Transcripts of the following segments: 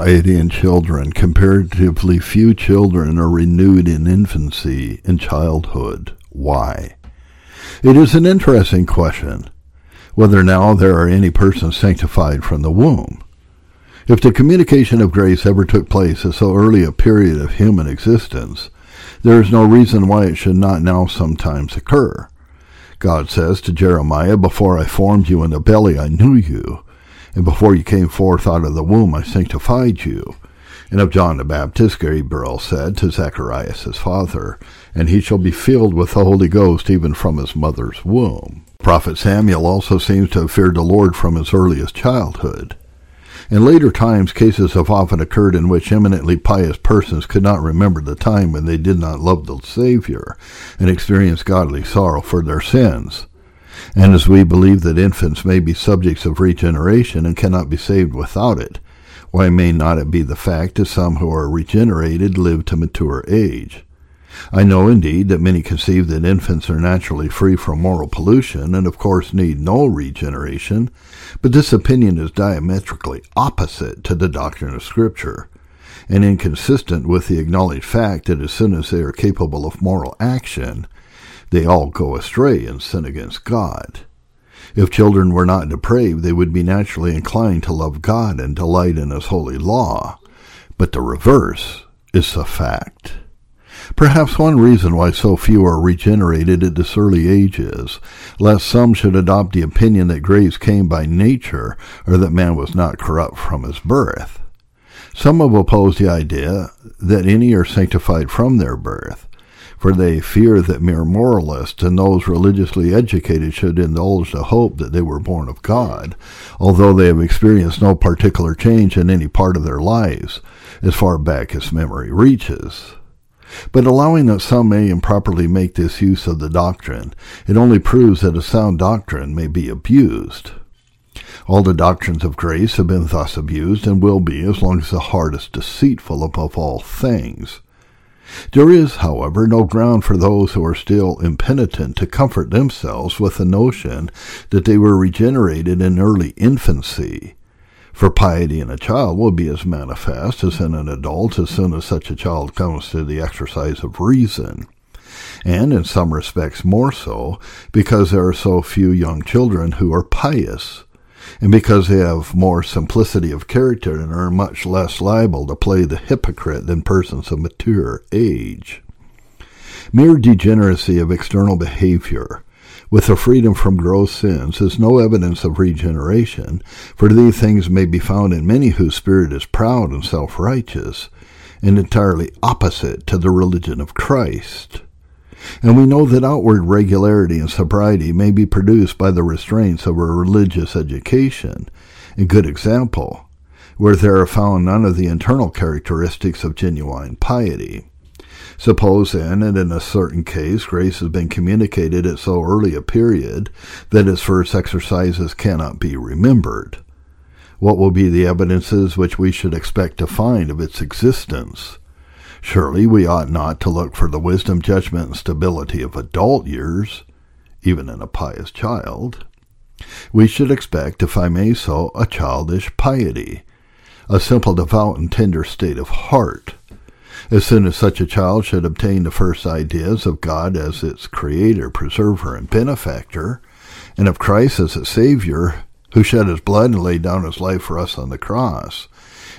piety in children. Comparatively few children are renewed in infancy and childhood. Why? It is an interesting question, whether now there are any persons sanctified from the womb. If the communication of grace ever took place at so early a period of human existence, there is no reason why it should not now sometimes occur. God says to Jeremiah, "Before I formed you in the belly, I knew you. And before you came forth out of the womb, I sanctified you." And of John the Baptist, Gabriel said to Zacharias his father, "And he shall be filled with the Holy Ghost even from his mother's womb." Prophet Samuel also seems to have feared the Lord from his earliest childhood. In later times, cases have often occurred in which eminently pious persons could not remember the time when they did not love the Savior and experience godly sorrow for their sins. And as we believe that infants may be subjects of regeneration and cannot be saved without it, why may not it be the fact that some who are regenerated live to mature age? I know, indeed, that many conceive that infants are naturally free from moral pollution and, of course, need no regeneration, but this opinion is diametrically opposite to the doctrine of Scripture, and inconsistent with the acknowledged fact that as soon as they are capable of moral action, they all go astray and sin against God. If children were not depraved, they would be naturally inclined to love God and delight in His holy law, but the reverse is a fact. Perhaps one reason why so few are regenerated at this early age is, lest some should adopt the opinion that grace came by nature, or that man was not corrupt from his birth. Some have opposed the idea that any are sanctified from their birth, for they fear that mere moralists and those religiously educated should indulge the hope that they were born of God, although they have experienced no particular change in any part of their lives, as far back as memory reaches. But allowing that some may improperly make this use of the doctrine, it only proves that a sound doctrine may be abused. All the doctrines of grace have been thus abused, and will be as long as the heart is deceitful above all things. There is, however, no ground for those who are still impenitent to comfort themselves with the notion that they were regenerated in early infancy, for piety in a child will be as manifest as in an adult as soon as such a child comes to the exercise of reason, and in some respects more so, because there are so few young children who are pious, and because they have more simplicity of character and are much less liable to play the hypocrite than persons of mature age. Mere degeneracy of external behavior, with the freedom from gross sins, is no evidence of regeneration, for these things may be found in many whose spirit is proud and self-righteous, and entirely opposite to the religion of Christ. And we know that outward regularity and sobriety may be produced by the restraints of a religious education and good example, where there are found none of the internal characteristics of genuine piety. Suppose then, and in a certain case, grace has been communicated at so early a period that its first exercises cannot be remembered. What will be the evidences which we should expect to find of its existence? Surely we ought not to look for the wisdom, judgment, and stability of adult years, even in a pious child. We should expect, if I may so, a childish piety, a simple, devout, and tender state of heart. As soon as such a child should obtain the first ideas of God as its creator, preserver, and benefactor, and of Christ as its Savior, who shed his blood and laid down his life for us on the cross,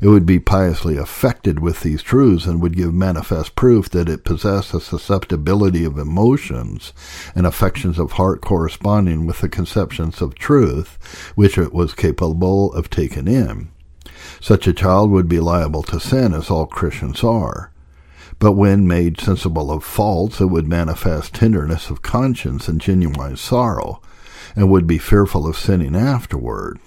it would be piously affected with these truths and would give manifest proof that it possessed a susceptibility of emotions and affections of heart corresponding with the conceptions of truth which it was capable of taking in. Such a child would be liable to sin, as all Christians are. But when made sensible of faults, it would manifest tenderness of conscience and genuine sorrow, and would be fearful of sinning afterward.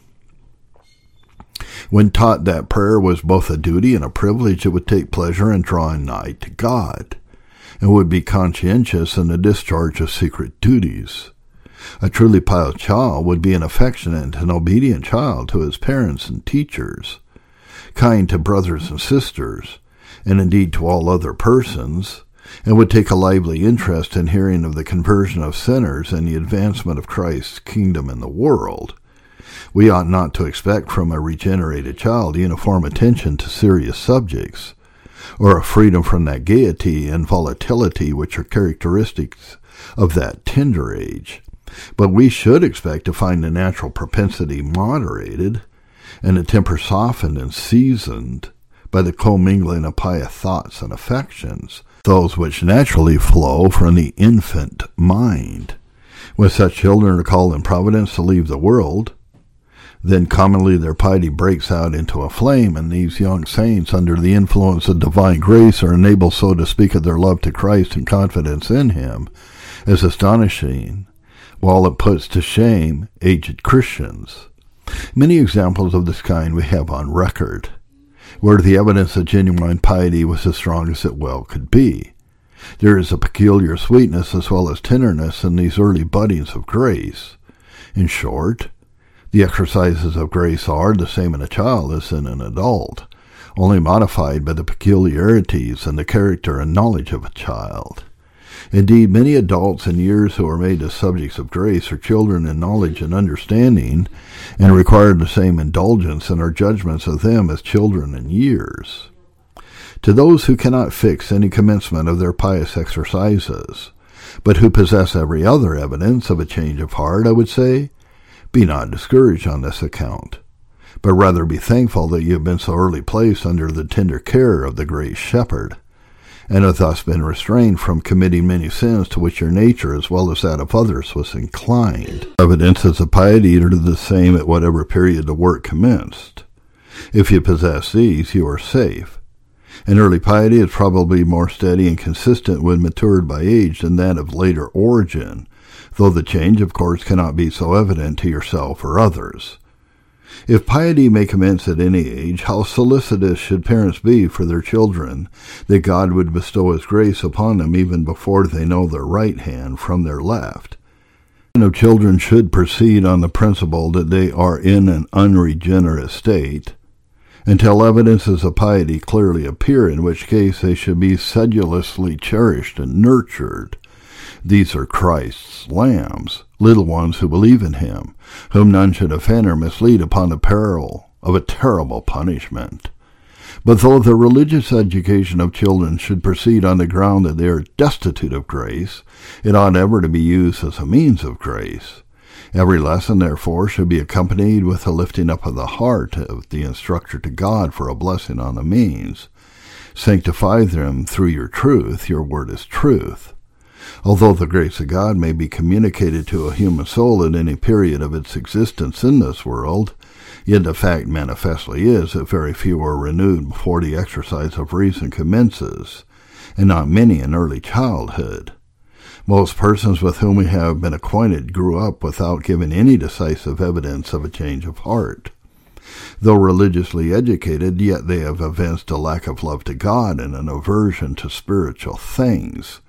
When taught that prayer was both a duty and a privilege, it would take pleasure in drawing nigh to God, and would be conscientious in the discharge of secret duties. A truly pious child would be an affectionate and obedient child to his parents and teachers, kind to brothers and sisters, and indeed to all other persons, and would take a lively interest in hearing of the conversion of sinners and the advancement of Christ's kingdom in the world. We ought not to expect from a regenerated child uniform attention to serious subjects, or a freedom from that gaiety and volatility which are characteristics of that tender age. But we should expect to find the natural propensity moderated, and the temper softened and seasoned by the commingling of pious thoughts and affections, those which naturally flow from the infant mind. When such children are called in providence to leave the world, then commonly their piety breaks out into a flame, and these young saints, under the influence of divine grace, are enabled so to speak of their love to Christ and confidence in Him as astonishing, while it puts to shame aged Christians. Many examples of this kind we have on record, where the evidence of genuine piety was as strong as it well could be. There is a peculiar sweetness as well as tenderness in these early buddings of grace. In short, the exercises of grace are the same in a child as in an adult, only modified by the peculiarities and the character and knowledge of a child. Indeed, many adults in years who are made the subjects of grace are children in knowledge and understanding, and require the same indulgence in our judgments of them as children in years. To those who cannot fix any commencement of their pious exercises, but who possess every other evidence of a change of heart, I would say, be not discouraged on this account, but rather be thankful that you have been so early placed under the tender care of the great Shepherd, and have thus been restrained from committing many sins to which your nature as well as that of others was inclined. Evidences of piety are the same at whatever period the work commenced. If you possess these, you are safe. And early piety is probably more steady and consistent when matured by age than that of later origin, though the change, of course, cannot be so evident to yourself or others. If piety may commence at any age, how solicitous should parents be for their children that God would bestow His grace upon them even before they know their right hand from their left. The of children should proceed on the principle that they are in an unregenerate state, until evidences of piety clearly appear, in which case they should be sedulously cherished and nurtured. These are Christ's lambs, little ones who believe in Him, whom none should offend or mislead upon the peril of a terrible punishment. But though the religious education of children should proceed on the ground that they are destitute of grace, it ought ever to be used as a means of grace. Every lesson, therefore, should be accompanied with the lifting up of the heart of the instructor to God for a blessing on the means. Sanctify them through your truth. Your word is truth. Although the grace of God may be communicated to a human soul at any period of its existence in this world, yet the fact manifestly is that very few are renewed before the exercise of reason commences, and not many in early childhood. Most persons with whom we have been acquainted grew up without giving any decisive evidence of a change of heart. Though religiously educated, yet they have evinced a lack of love to God and an aversion to spiritual things.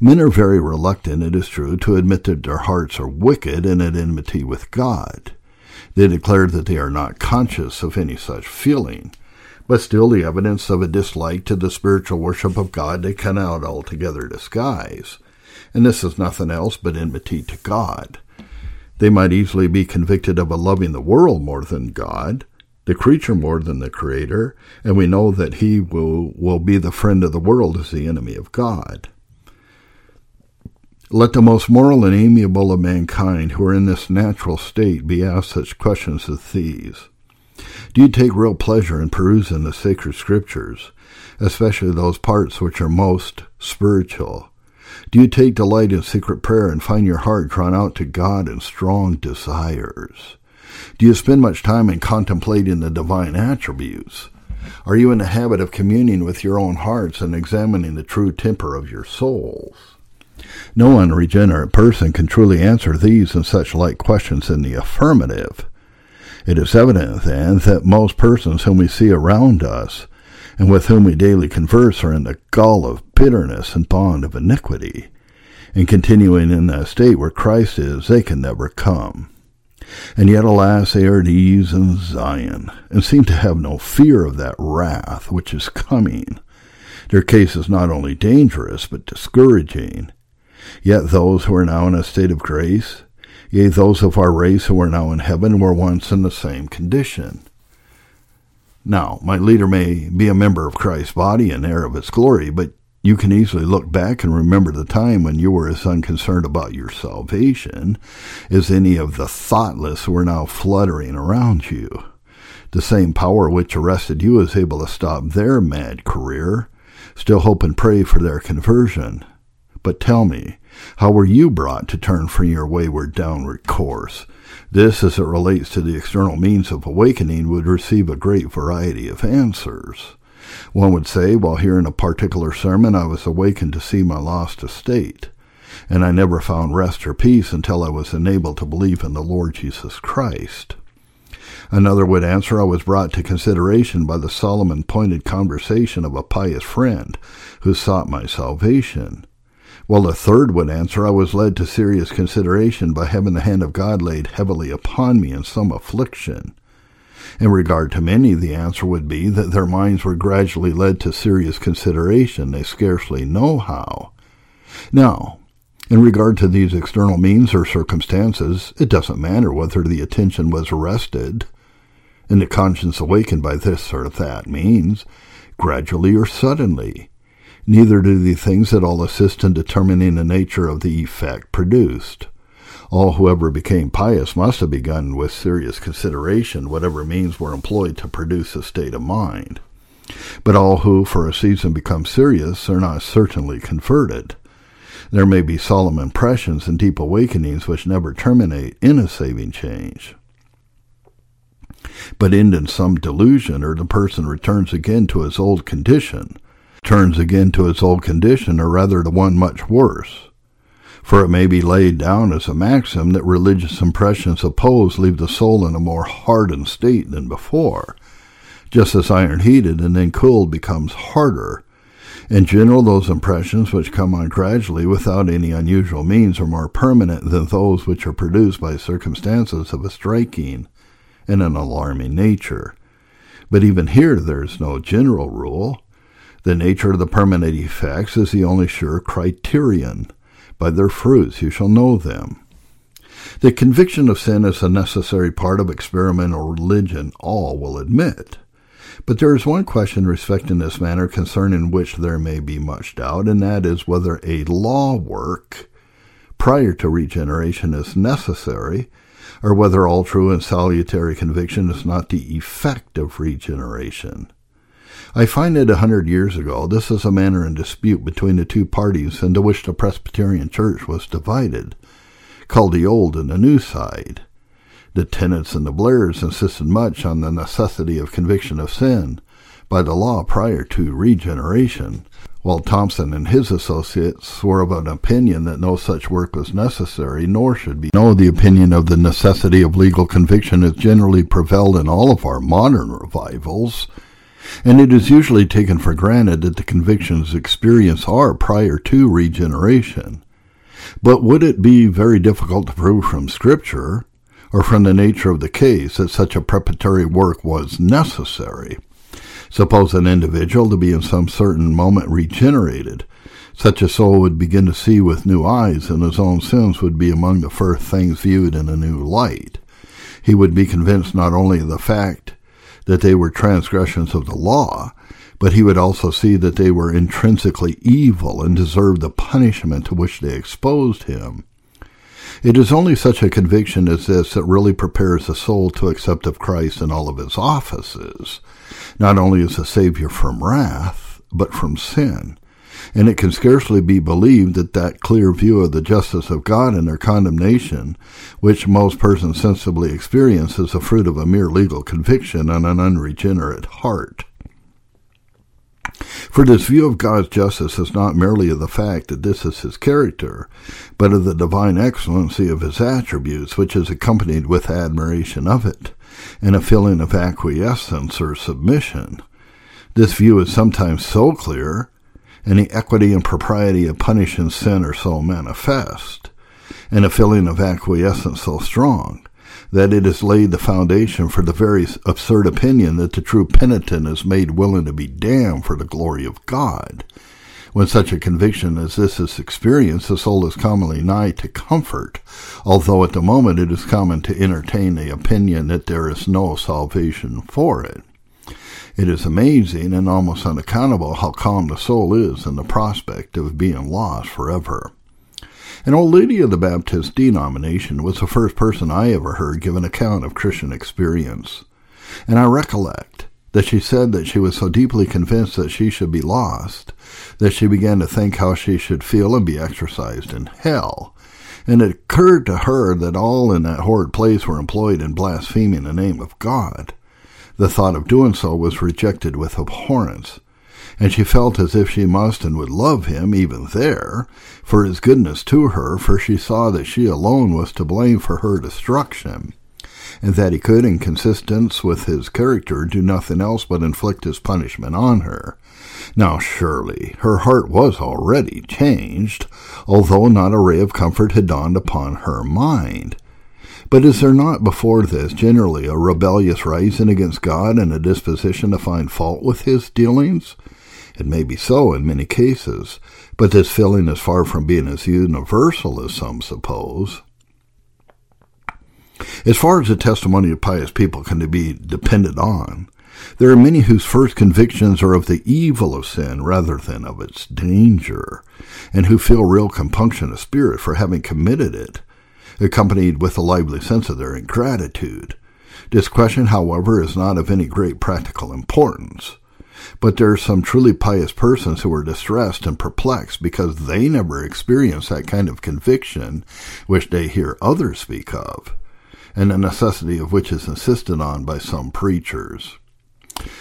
Men are very reluctant, it is true, to admit that their hearts are wicked and at enmity with God. They declare that they are not conscious of any such feeling, but still the evidence of a dislike to the spiritual worship of God they cannot altogether disguise. And this is nothing else but enmity to God. They might easily be convicted of a loving the world more than God, the creature more than the Creator, and we know that he will be the friend of the world as the enemy of God. Let the most moral and amiable of mankind who are in this natural state be asked such questions as these. Do you take real pleasure in perusing the sacred scriptures, especially those parts which are most spiritual? Do you take delight in secret prayer and find your heart drawn out to God in strong desires? Do you spend much time in contemplating the divine attributes? Are you in the habit of communing with your own hearts and examining the true temper of your souls? No unregenerate person can truly answer these and such like questions in the affirmative. It is evident, then, that most persons whom we see around us and with whom we daily converse are in the gall of bitterness and bond of iniquity, and continuing in that state where Christ is, they can never come. And yet, alas, they are at ease in Zion, and seem to have no fear of that wrath which is coming. Their case is not only dangerous, but discouraging. Yet those who are now in a state of grace, Yea, those of our race who are now in heaven were once in the same condition. Now, my leader may be a member of Christ's body and heir of his glory, but you can easily look back and remember the time when you were as unconcerned about your salvation as any of the thoughtless who are now fluttering around you. The same power which arrested you is able to stop their mad career. Still hope and pray for their conversion. But tell me, how were you brought to turn from your wayward downward course? This, as it relates to the external means of awakening, would receive a great variety of answers. One would say, while hearing a particular sermon, I was awakened to see my lost estate, and I never found rest or peace until I was enabled to believe in the Lord Jesus Christ. Another would answer, I was brought to consideration by the solemn and pointed conversation of a pious friend who sought my salvation. While a third would answer, I was led to serious consideration by having the hand of God laid heavily upon me in some affliction. In regard to many, the answer would be that their minds were gradually led to serious consideration, they scarcely know how. Now, in regard to these external means or circumstances, it doesn't matter whether the attention was arrested and the conscience awakened by this or that means, gradually or suddenly. Neither do the things at all assist in determining the nature of the effect produced. All whoever became pious must have begun with serious consideration, whatever means were employed to produce a state of mind. But all who for a season become serious are not certainly converted. There may be solemn impressions and deep awakenings which never terminate in a saving change, but end in some delusion, or the person turns again to his old condition, or rather to one much worse. For it may be laid down as a maxim that religious impressions opposed leave the soul in a more hardened state than before, just as iron heated and then cooled becomes harder. In general, those impressions which come on gradually without any unusual means are more permanent than those which are produced by circumstances of a striking and an alarming nature. But even here there is no general rule. The nature of the permanent effects is the only sure criterion. By their fruits you shall know them. The conviction of sin is a necessary part of experimental religion, all will admit. But there is one question respecting this matter concerning which there may be much doubt, and that is whether a law work prior to regeneration is necessary, or whether all true and salutary conviction is not the effect of regeneration. I find that 100 years ago, this is a matter in dispute between the two parties into which the Presbyterian Church was divided, called the Old and the New Side. The Tennants and the Blairs insisted much on the necessity of conviction of sin by the law prior to regeneration, while Thompson and his associates were of an opinion that no such work was necessary, nor should be. No, the opinion of the necessity of legal conviction has generally prevailed in all of our modern revivals, and it is usually taken for granted that the convictions experienced are prior to regeneration. But would it be very difficult to prove from Scripture, or from the nature of the case, that such a preparatory work was necessary? Suppose an individual to be in some certain moment regenerated. Such a soul would begin to see with new eyes, and his own sins would be among the first things viewed in a new light. He would be convinced not only of the fact that they were transgressions of the law, but he would also see that they were intrinsically evil and deserved the punishment to which they exposed him. It is only such a conviction as this that really prepares the soul to accept of Christ in all of his offices, not only as a Savior from wrath, but from sin. And it can scarcely be believed that that clear view of the justice of God and their condemnation, which most persons sensibly experience, is the fruit of a mere legal conviction on an unregenerate heart. For this view of God's justice is not merely of the fact that this is his character, but of the divine excellency of his attributes, which is accompanied with admiration of it, and a feeling of acquiescence or submission. This view is sometimes so clear, and the equity and propriety of punishing sin are so manifest, and a feeling of acquiescence so strong, that it has laid the foundation for the very absurd opinion that the true penitent is made willing to be damned for the glory of God, When such a conviction as this is experienced, the soul is commonly nigh to comfort, although at the moment it is common to entertain the opinion that there is no salvation for it. It is amazing and almost unaccountable how calm the soul is in the prospect of being lost forever. An old lady of the Baptist denomination was the first person I ever heard give an account of Christian experience, and I recollect that she said that she was so deeply convinced that she should be lost that she began to think how she should feel and be exercised in hell, and it occurred to her that all in that horrid place were employed in blaspheming the name of God. The thought of doing so was rejected with abhorrence, and she felt as if she must and would love him even there, for his goodness to her, for she saw that she alone was to blame for her destruction, and that he could, in consistence with his character, do nothing else but inflict his punishment on her. Now surely her heart was already changed, although not a ray of comfort had dawned upon her mind. But is there not before this generally a rebellious rising against God and a disposition to find fault with his dealings? It may be so in many cases, but this feeling is far from being as universal as some suppose. As far as the testimony of pious people can be depended on, there are many whose first convictions are of the evil of sin rather than of its danger, and who feel real compunction of spirit for having committed it, accompanied with a lively sense of their ingratitude. This question, however, is not of any great practical importance. But there are some truly pious persons who are distressed and perplexed because they never experience that kind of conviction which they hear others speak of, and the necessity of which is insisted on by some preachers.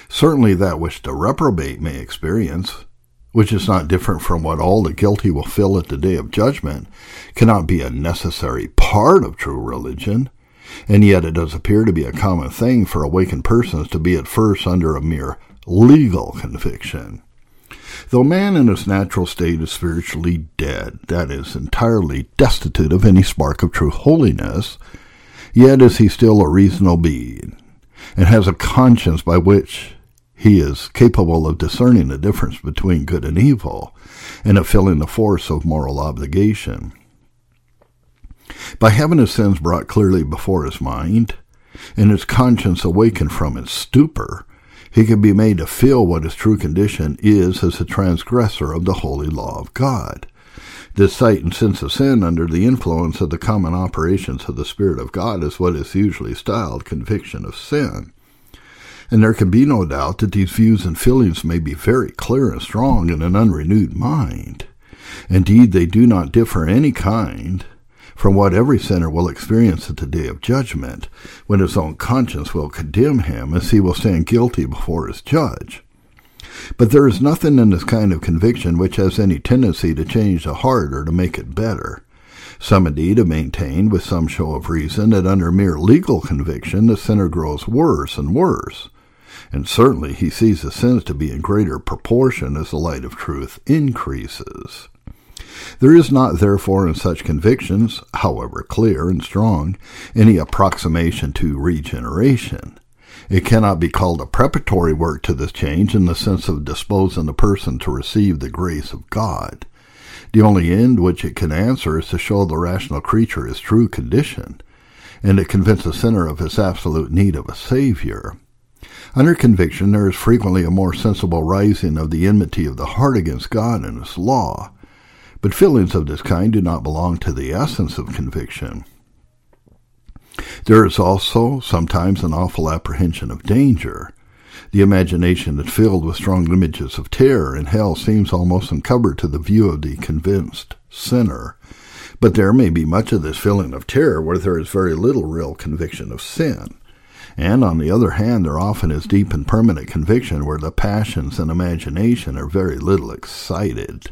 Certainly that which the reprobate may experience, which is not different from what all the guilty will feel at the day of judgment, cannot be a necessary part of true religion, and yet it does appear to be a common thing for awakened persons to be at first under a mere legal conviction. Though man in his natural state is spiritually dead, that is, entirely destitute of any spark of true holiness, yet is he still a reasonable being, and has a conscience by which he is capable of discerning the difference between good and evil, and of feeling the force of moral obligation. By having his sins brought clearly before his mind, and his conscience awakened from its stupor, he can be made to feel what his true condition is as a transgressor of the holy law of God. This sight and sense of sin under the influence of the common operations of the Spirit of God is what is usually styled conviction of sin. And there can be no doubt that these views and feelings may be very clear and strong in an unrenewed mind. Indeed, they do not differ any kind from what every sinner will experience at the day of judgment, when his own conscience will condemn him, as he will stand guilty before his judge. But there is nothing in this kind of conviction which has any tendency to change the heart or to make it better. Some indeed have maintained, with some show of reason, that under mere legal conviction the sinner grows worse and worse, and certainly he sees his sins to be in greater proportion as the light of truth increases. There is not, therefore, in such convictions, however clear and strong, any approximation to regeneration. It cannot be called a preparatory work to this change in the sense of disposing the person to receive the grace of God. The only end which it can answer is to show the rational creature his true condition, and to convince a sinner of his absolute need of a Savior. Under conviction there is frequently a more sensible rising of the enmity of the heart against God and his law, but feelings of this kind do not belong to the essence of conviction. There is also sometimes an awful apprehension of danger. The imagination is filled with strong images of terror, and hell seems almost uncovered to the view of the convinced sinner. But there may be much of this feeling of terror where there is very little real conviction of sin. And on the other hand, there often is deep and permanent conviction where the passions and imagination are very little excited.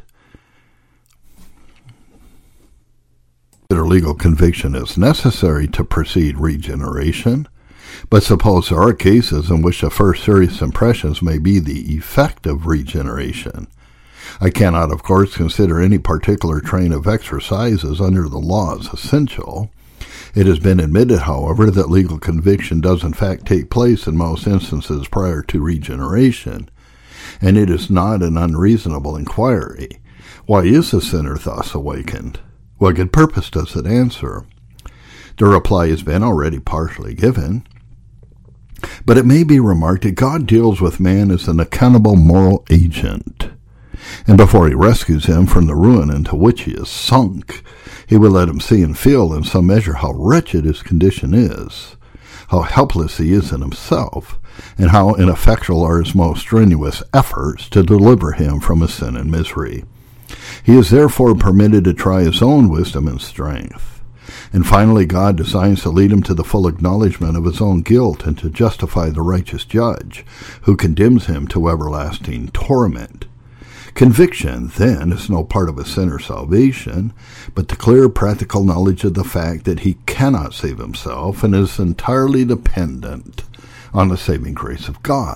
Consider legal conviction is necessary to precede regeneration. But suppose there are cases in which the first serious impressions may be the effect of regeneration. I cannot, of course, consider any particular train of exercises under the law as essential. It has been admitted, however, that legal conviction does in fact take place in most instances prior to regeneration, and it is not an unreasonable inquiry. Why is the sinner thus awakened? What good purpose does it answer? The reply has been already partially given. But it may be remarked that God deals with man as an accountable moral agent, and before he rescues him from the ruin into which he is sunk, he will let him see and feel in some measure how wretched his condition is, how helpless he is in himself, and how ineffectual are his most strenuous efforts to deliver him from his sin and misery. He is therefore permitted to try his own wisdom and strength. And finally, God designs to lead him to the full acknowledgment of his own guilt and to justify the righteous judge, who condemns him to everlasting torment. Conviction, then, is no part of a sinner's salvation, but the clear practical knowledge of the fact that he cannot save himself and is entirely dependent on the saving grace of God.